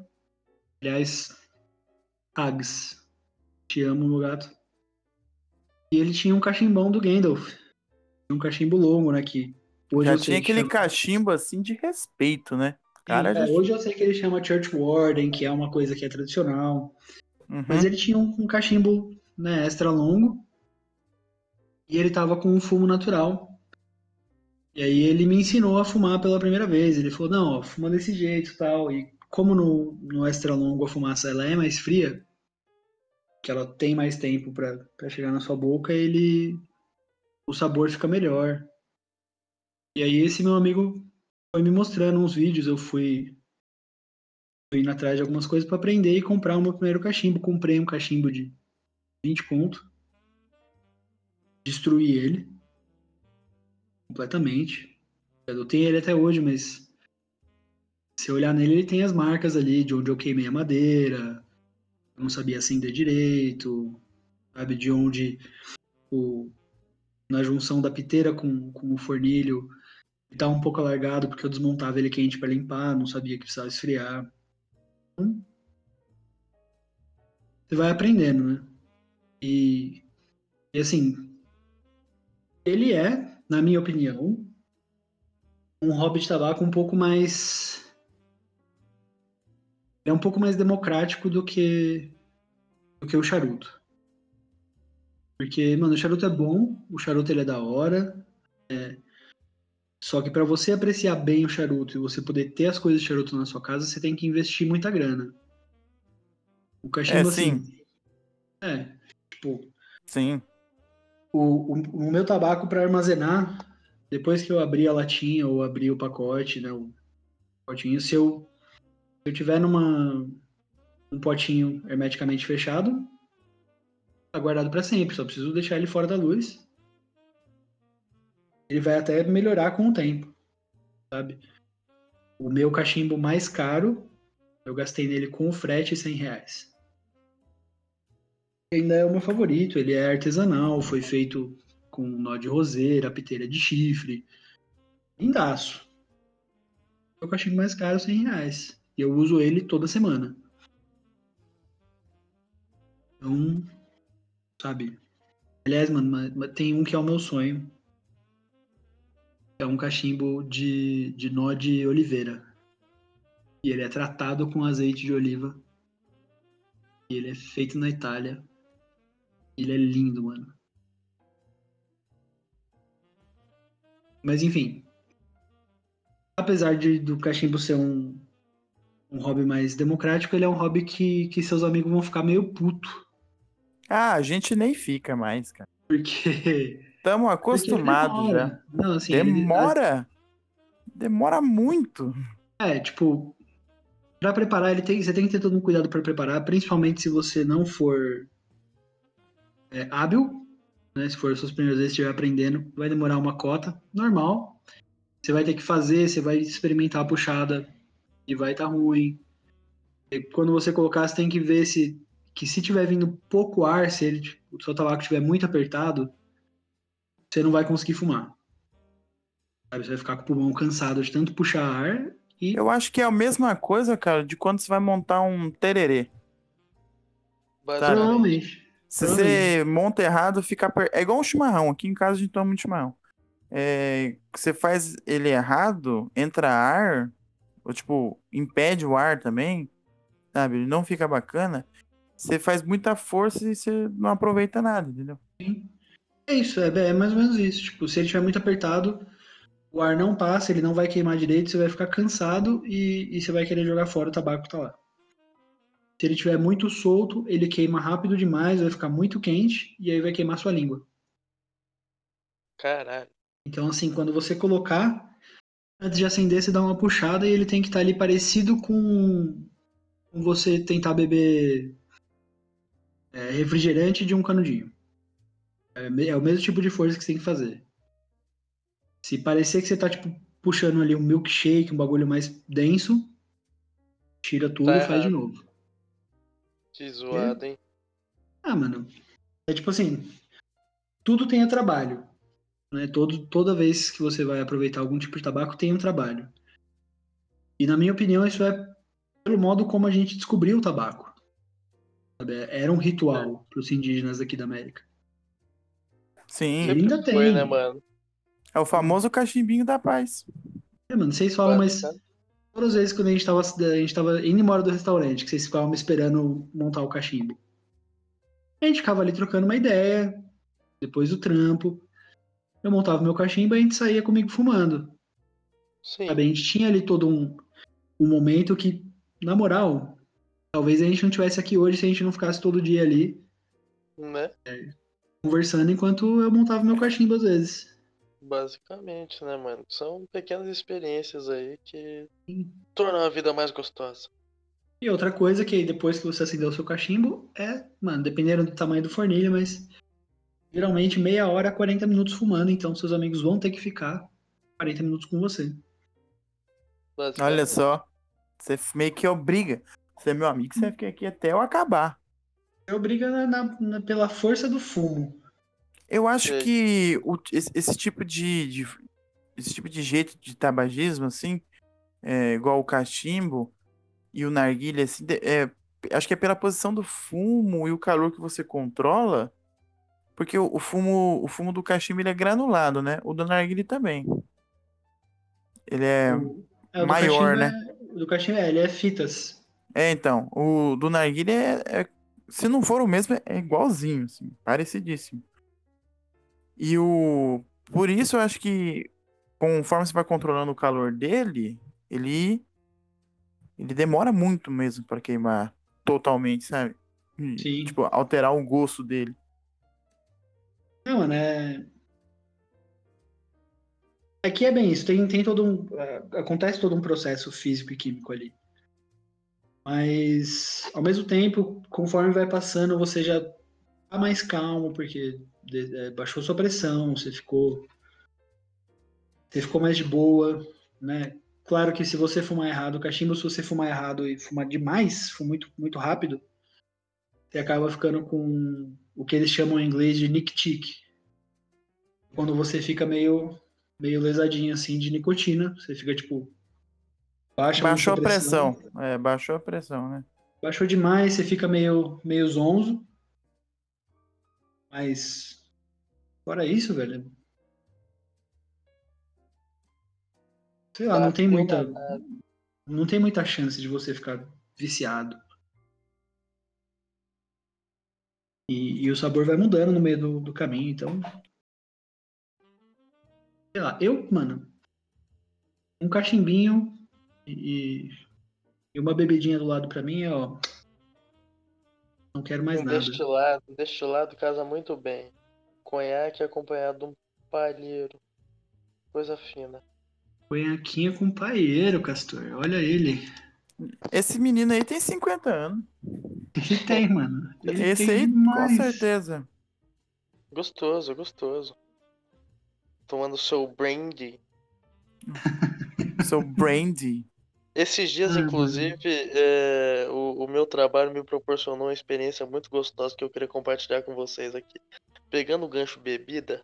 aliás... Ags, te amo, meu gato. E ele tinha um cachimbão do Gandalf. Um cachimbo longo, né? Que hoje já eu tinha sei aquele chama... cachimbo, assim, de respeito, né? Cara, é, já... Hoje eu sei que ele chama Church Warden, que é uma coisa que é tradicional. Uhum. Mas ele tinha um, um cachimbo, né, extra longo. E ele tava com um fumo natural. E aí ele me ensinou a fumar pela primeira vez. Ele falou, não, ó, fuma desse jeito e tal, e... Como no, no extra longo a fumaça ela é mais fria, que ela tem mais tempo para chegar na sua boca, ele o sabor fica melhor. E aí esse meu amigo foi me mostrando uns vídeos, eu fui, fui indo atrás de algumas coisas para aprender e comprar o meu primeiro cachimbo. Comprei um cachimbo de vinte conto, destruí ele completamente. Eu tenho ele até hoje, mas... Se olhar nele, ele tem as marcas ali de onde eu queimei a madeira, não sabia acender direito, sabe, de onde o, na junção da piteira com, com o fornilho ele tá um pouco alargado porque eu desmontava ele quente para limpar, não sabia que precisava esfriar. Então, você vai aprendendo, né? E, e assim, ele é, na minha opinião, um hobby de tabaco um pouco mais... É um pouco mais democrático do que, do que o charuto. Porque, mano, o charuto é bom, o charuto ele é da hora. É... Só que pra você apreciar bem o charuto e você poder ter as coisas de charuto na sua casa, você tem que investir muita grana. O cachimbo, é, assim... Sim. É, tipo... Sim. O, o, o meu tabaco pra armazenar, depois que eu abri a latinha ou abri o pacote, né, o pacotinho, se eu... Se eu tiver numa, um potinho hermeticamente fechado, tá guardado pra sempre. Só preciso deixar ele fora da luz. Ele vai até melhorar com o tempo, sabe? O meu cachimbo mais caro, eu gastei nele com o frete cem reais. Ainda é o meu favorito. Ele é artesanal, foi feito com nó de roseira, piteira de chifre. Lindaço. É o cachimbo mais caro, cem reais. E eu uso ele toda semana. Então, sabe? Aliás, mano, tem um que é o meu sonho. É um cachimbo de, de nó de oliveira. E ele é tratado com azeite de oliva. E ele é feito na Itália. Ele é lindo, mano. Mas, enfim. Apesar de, do cachimbo ser um, um hobby mais democrático, ele é um hobby que, que seus amigos vão ficar meio puto. Ah, a gente nem fica mais, cara. Porque... estamos acostumados já. Não, assim, demora? Ele... demora muito. É, tipo... pra preparar, ele tem, você tem que ter todo um cuidado pra preparar, principalmente se você não for é, hábil, né? Se for suas primeiras vezes, estiver aprendendo, vai demorar uma cota, normal. Você vai ter que fazer, você vai experimentar a puxada e vai estar tá ruim. E quando você colocar, você tem que ver se que se tiver vindo pouco ar, se ele, tipo, o seu tabaco estiver muito apertado, você não vai conseguir fumar. Sabe? Você vai ficar com o pulmão cansado de tanto puxar ar. E... eu acho que é a mesma coisa, cara, de quando você vai montar um tererê. Provavelmente. Se você monta errado, fica... Per... é igual um chimarrão. Aqui em casa a gente toma muito chimarrão. É... você faz ele errado, entra ar, ou tipo, impede o ar também, sabe? Ele não fica bacana. Você faz muita força e você não aproveita nada, entendeu? Sim. É isso, é, é mais ou menos isso. Tipo, se ele estiver muito apertado... o ar não passa, ele não vai queimar direito, você vai ficar cansado e, e você vai querer jogar fora o tabaco que tá lá. Se ele estiver muito solto, ele queima rápido demais, vai ficar muito quente e aí vai queimar sua língua. Caralho. Então, assim, quando você colocar, antes de acender, você dá uma puxada e ele tem que estar tá ali parecido com você tentar beber é, refrigerante de um canudinho. É, é o mesmo tipo de força que você tem que fazer. Se parecer que você tá, tipo, puxando ali um milkshake, um bagulho mais denso, tira tudo tá e faz de novo. Que zoado, é. Hein? Ah, mano. É tipo assim, tudo tem trabalho. Né? Todo, toda vez que você vai aproveitar algum tipo de tabaco, tem um trabalho. E na minha opinião, isso é pelo modo como a gente descobriu o tabaco. Sabe? Era um ritual é. Pros indígenas aqui da América. Sim. Ele ainda tem. Foi, né, mano? É o famoso cachimbinho da paz. É, mano, vocês falam, mas todas as vezes quando a gente tava, a gente tava indo embora do restaurante, que vocês ficavam me esperando montar o cachimbo. A gente ficava ali trocando uma ideia, depois do trampo. Eu montava meu cachimbo e a gente saía comigo fumando. Sim. Sabe, a gente tinha ali todo um, um momento que, na moral, talvez a gente não estivesse aqui hoje se a gente não ficasse todo dia ali, né? É, conversando enquanto eu montava meu cachimbo às vezes. Basicamente, né, mano? São pequenas experiências aí que tornam a vida mais gostosa. E outra coisa que depois que você acendeu o seu cachimbo é, mano, dependendo do tamanho do fornilha, mas geralmente meia hora a quarenta minutos fumando, então seus amigos vão ter que ficar quarenta minutos com você. Olha só, você meio que obriga. Você é meu amigo, você fica aqui até eu acabar. Você obriga na, na, na, pela força do fumo. Eu acho que o, esse, esse tipo de, de esse tipo de jeito de tabagismo, assim, é, igual o cachimbo e o narguilha, assim, é, acho que é pela posição do fumo e o calor que você controla, porque o, o, fumo, o fumo do cachimbo ele é granulado, né? O do narguilha também. Ele é, é maior, né? É, o do cachimbo é, ele é fitas. É, então, o do narguilha, é, é, se não for o mesmo, é igualzinho, assim, parecidíssimo. E o... por isso eu acho que conforme você vai controlando o calor dele, ele ele demora muito mesmo pra queimar totalmente, sabe? Sim. Tipo, alterar o gosto dele. Não, mano, é... aqui é bem isso. Tem, tem todo um... acontece todo um processo físico e químico ali. Mas, ao mesmo tempo, conforme vai passando, você já tá mais calmo, porque... baixou sua pressão, você ficou você ficou mais de boa, né? Claro que se você fumar errado, o cachimbo, se você fumar errado e fumar demais, fumar muito, muito rápido, você acaba ficando com o que eles chamam em inglês de nick-tick, quando você fica meio, meio lesadinho assim de nicotina, você fica tipo... Baixa baixou a pressão. pressão. É, baixou a pressão, né? Baixou demais, você fica meio, meio zonzo. Mas... Fora isso, velho... Sei lá, não tem muita... Não tem muita chance de você ficar viciado. E, e o sabor vai mudando no meio do, do caminho, então... Sei lá, eu, mano... Um cachimbinho e, e uma bebidinha do lado pra mim, ó... Não quero mais um nada. Destilado, um destilado casa muito bem. Conhaque acompanhado de um palheiro. Coisa fina. Conhaquinha com paeiro, Castor. Olha ele. Esse menino aí tem cinquenta anos. Ele tem, mano. Ele Esse tem aí, demais. Com certeza. Gostoso, gostoso. Tomando seu brandy. Seu brandy. Esses dias, ah, inclusive, é, o, o meu trabalho me proporcionou uma experiência muito gostosa que eu queria compartilhar com vocês aqui. Pegando o gancho bebida...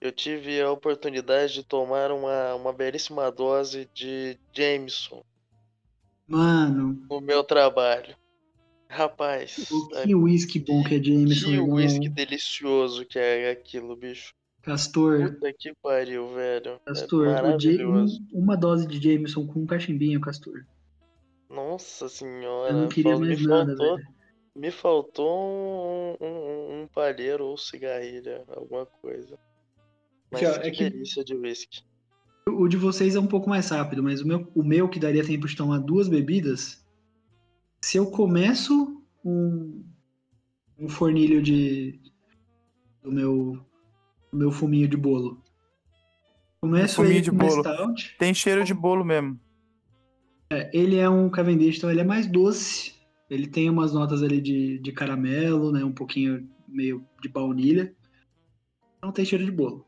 Eu tive a oportunidade de tomar uma, uma belíssima dose de Jameson. Mano. No meu trabalho. Rapaz. O que uísque bom que é Jameson. Que uísque delicioso que é aquilo, bicho. Castor. Puta que pariu, velho. Castor, é maravilhoso. O J- uma dose de Jameson com um cachimbinho, Castor. Nossa senhora. Eu não queria Fal- mais me nada, faltou, velho. Me faltou um, um, um palheiro ou cigarrilha, alguma coisa. Mas é que, que delícia de whisky. O de vocês é um pouco mais rápido, mas o meu, o meu que daria tempo de tomar duas bebidas, se eu começo um, um fornilho de do meu, do meu fuminho de bolo. Começo um fuminho ele de com bolo. Stout. Tem cheiro de bolo mesmo. É, ele é um Cavendish, então ele é mais doce. Ele tem umas notas ali de, de caramelo, né, um pouquinho meio de baunilha. Não tem cheiro de bolo.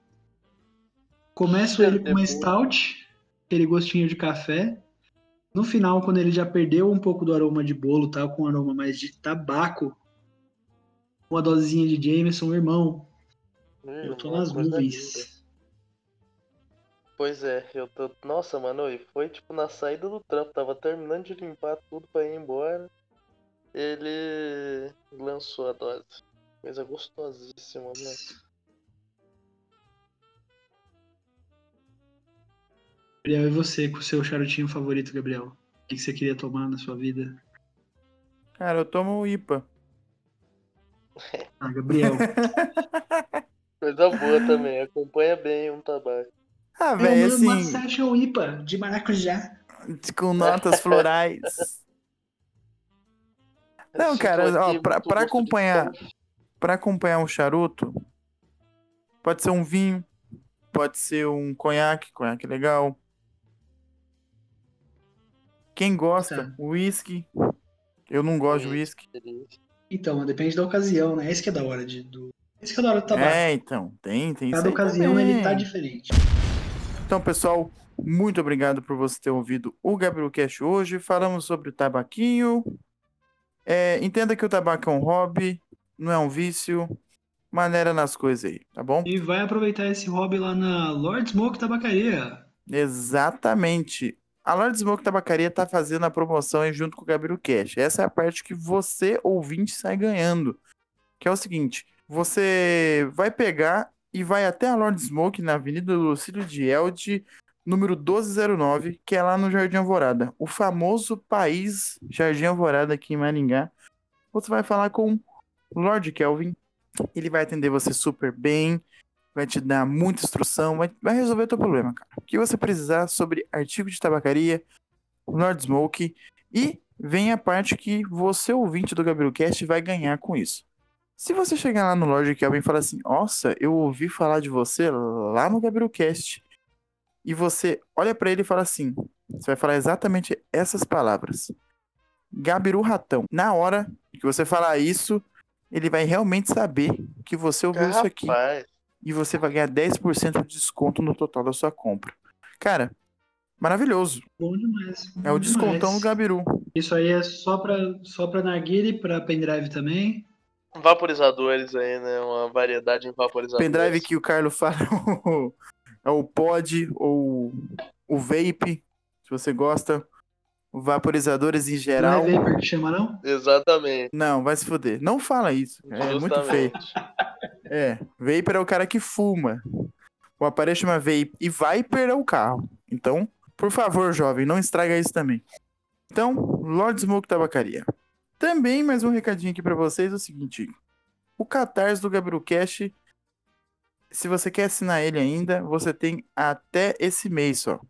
Começo ele com uma stout, aquele gostinho de café. No final, quando ele já perdeu um pouco do aroma de bolo, tá? Com um aroma mais de tabaco, uma dosezinha de Jameson, irmão. Hum, eu tô nas nuvens. Pois é, eu tô... Nossa, mano, e foi tipo na saída do trampo, tava terminando de limpar tudo pra ir embora. Ele lançou a dose. Coisa gostosíssima, mano. Gabriel, e você, com o seu charutinho favorito, Gabriel? O que você queria tomar na sua vida? Cara, eu tomo o I P A. Ah, Gabriel. Coisa boa também, acompanha bem um tabaco. Ah, velho, assim... Uma session I P A de maracujá. Com notas florais. Não, cara, ó, pra, pra acompanhar... Pra acompanhar um charuto, pode ser um vinho, pode ser um conhaque, conhaque legal. Quem gosta, uísque. Tá. Eu não gosto de uísque. Então, depende da ocasião, né? Esse que é da hora de, do... Esse que é da hora do tabaco. É, então, tem, tem. Cada ocasião também. Ele tá diferente. Então, pessoal, muito obrigado por você ter ouvido o GabiruCast hoje. Falamos sobre o tabaquinho. É, entenda que o tabaco é um hobby, não é um vício. Maneira nas coisas aí, tá bom? E vai aproveitar esse hobby lá na Lord Smoke Tabacaria. Exatamente. A Lord Smoke Tabacaria tá fazendo a promoção aí junto com o GabiruCast. Essa é a parte que você, ouvinte, sai ganhando. Que é o seguinte, você vai pegar e vai até a Lord Smoke na Avenida Lucílio de Elde, número doze zero nove, que é lá no Jardim Alvorada. O famoso país Jardim Alvorada aqui em Maringá. Você vai falar com o Lord Kelvin. Ele vai atender você super bem, vai te dar muita instrução, vai, vai resolver o teu problema, cara. O que você precisar sobre artigo de tabacaria, Lord Smoke, e vem a parte que você, ouvinte do GabiruCast, vai ganhar com isso. Se você chegar lá no Lord Kelvin e falar assim, nossa, eu ouvi falar de você lá no GabiruCast, e você olha pra ele e fala assim, você vai falar exatamente essas palavras, Gabiru Ratão. Na hora que você falar isso, ele vai realmente saber que você ouviu Rapaz. Isso aqui. E você vai ganhar dez por cento de desconto no total da sua compra. Cara, maravilhoso. Bom demais. Bom é o descontão demais. Do Gabiru. Isso aí é só pra, só pra narguile, pra pendrive também. Vaporizadores aí, né? Uma variedade de vaporizadores. Pendrive que o Carlos fala é o pod ou o vape, se você gosta. Vaporizadores em geral. Não é vape que chama, não? Exatamente. Não, vai se foder. Não fala isso. Justamente. É muito feio. É, vapor é o cara que fuma. O aparelho chama vape e Viper é o carro. Então, por favor, jovem, não estraga isso também. Então, Lord Smoke Tabacaria. Também mais um recadinho aqui pra vocês, é o seguinte. O Catarse do GabiruCast, se você quer assinar ele ainda, você tem até esse mês só.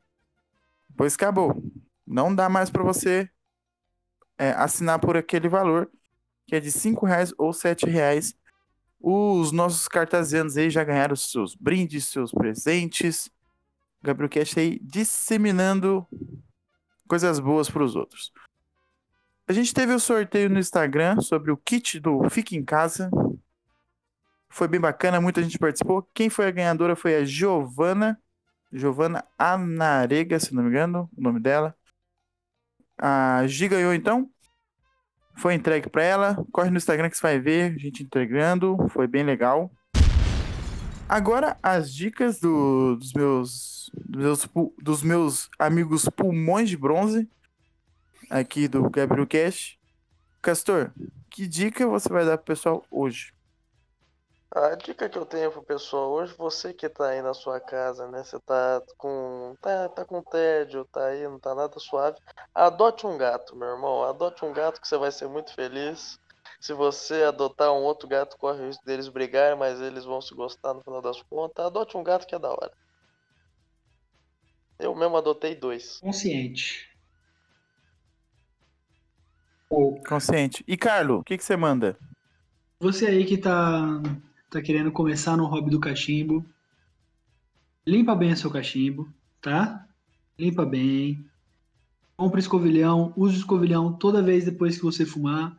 Pois acabou. Não dá mais pra você é, assinar por aquele valor, que é de cinco reais ou sete reais. Os nossos cartazianos aí já ganharam seus brindes, seus presentes. GabiruCast aí disseminando coisas boas pros outros. A gente teve o um sorteio no Instagram sobre o kit do Fique em Casa. Foi bem bacana, muita gente participou. Quem foi a ganhadora foi a Giovanna. Giovanna Anarega, se não me engano, o nome dela. A Gi ganhou então. Foi entregue pra ela. Corre no Instagram que você vai ver. A gente entregando. Foi bem legal. Agora as dicas do, dos, meus, dos, meus, dos meus amigos pulmões de bronze. Aqui do GabiruCast. Castor, que dica você vai dar pro pessoal hoje? A dica que eu tenho pro pessoal hoje, você que tá aí na sua casa, né? Você tá com, tá, tá com tédio, tá aí, não tá nada suave. Adote um gato, meu irmão. Adote um gato que você vai ser muito feliz. Se você adotar um outro gato, corre o risco deles brigarem, mas eles vão se gostar no final das contas. Adote um gato que é da hora. Eu mesmo adotei dois. Consciente. Consciente. E, Carlos, o que que você manda? Você aí que tá... tá querendo começar no hobby do cachimbo, limpa bem o seu cachimbo, tá? Limpa bem, compra escovilhão, usa o escovilhão toda vez depois que você fumar,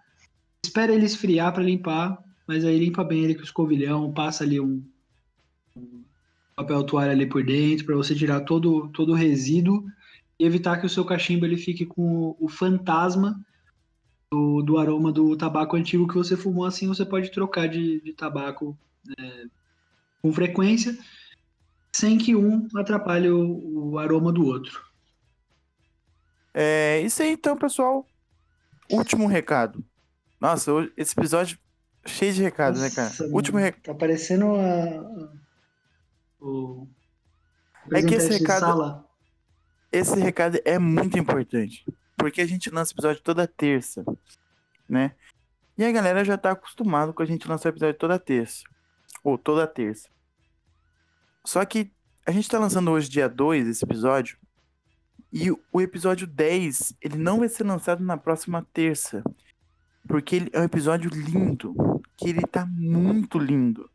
espera ele esfriar para limpar, mas aí limpa bem ele com o escovilhão, passa ali um, um papel toalha ali por dentro para você tirar todo, todo o resíduo e evitar que o seu cachimbo ele fique com o, o fantasma Do, do aroma do tabaco antigo que você fumou. Assim você pode trocar de, de tabaco é, com frequência, sem que um atrapalhe o, o aroma do outro. É isso aí então, pessoal. Último recado. Nossa, hoje, esse episódio cheio de recados, né, cara? Mano, último recado. Tá parecendo a... a o... É que esse recado... Sala. Esse recado é muito importante. Porque a gente lança episódio toda terça, né? E a galera já tá acostumada com a gente lançar episódio toda terça. Ou toda terça. Só que a gente tá lançando hoje, dia dois, esse episódio. E o episódio dez, ele não vai ser lançado na próxima terça. Porque ele é um episódio lindo. Que ele tá muito lindo.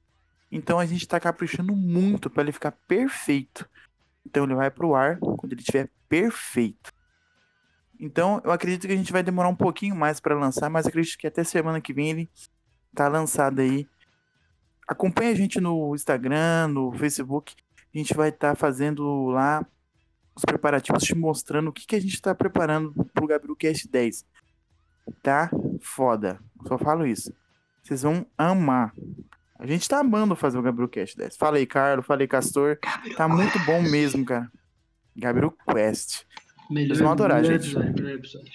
Então a gente tá caprichando muito pra ele ficar perfeito. Então ele vai pro ar quando ele estiver perfeito. Então, eu acredito que a gente vai demorar um pouquinho mais para lançar, mas acredito que até semana que vem ele tá lançado aí. Acompanha a gente no Instagram, no Facebook. A gente vai estar tá fazendo lá os preparativos, te mostrando o que, que a gente tá preparando pro GabiruCast dez. Tá foda. Só falo isso. Vocês vão amar. A gente tá amando fazer o GabiruCast dez. Fala aí, Carlos. Fala aí, Castor. Gabiru tá muito bom mesmo, cara. GabiruQuest. Melhor, Vocês vão adorar, melhor gente. Episódio, melhor episódio.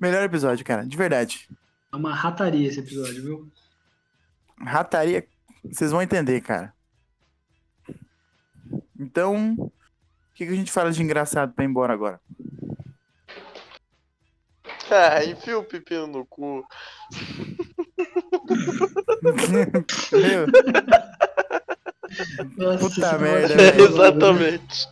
Melhor episódio, cara. De verdade. É uma rataria esse episódio, viu? Rataria. Vocês vão entender, cara. Então, o que, que a gente fala de engraçado pra ir embora agora? Ah, enfia o pepino no cu. Meu... Nossa, puta merda. É, exatamente.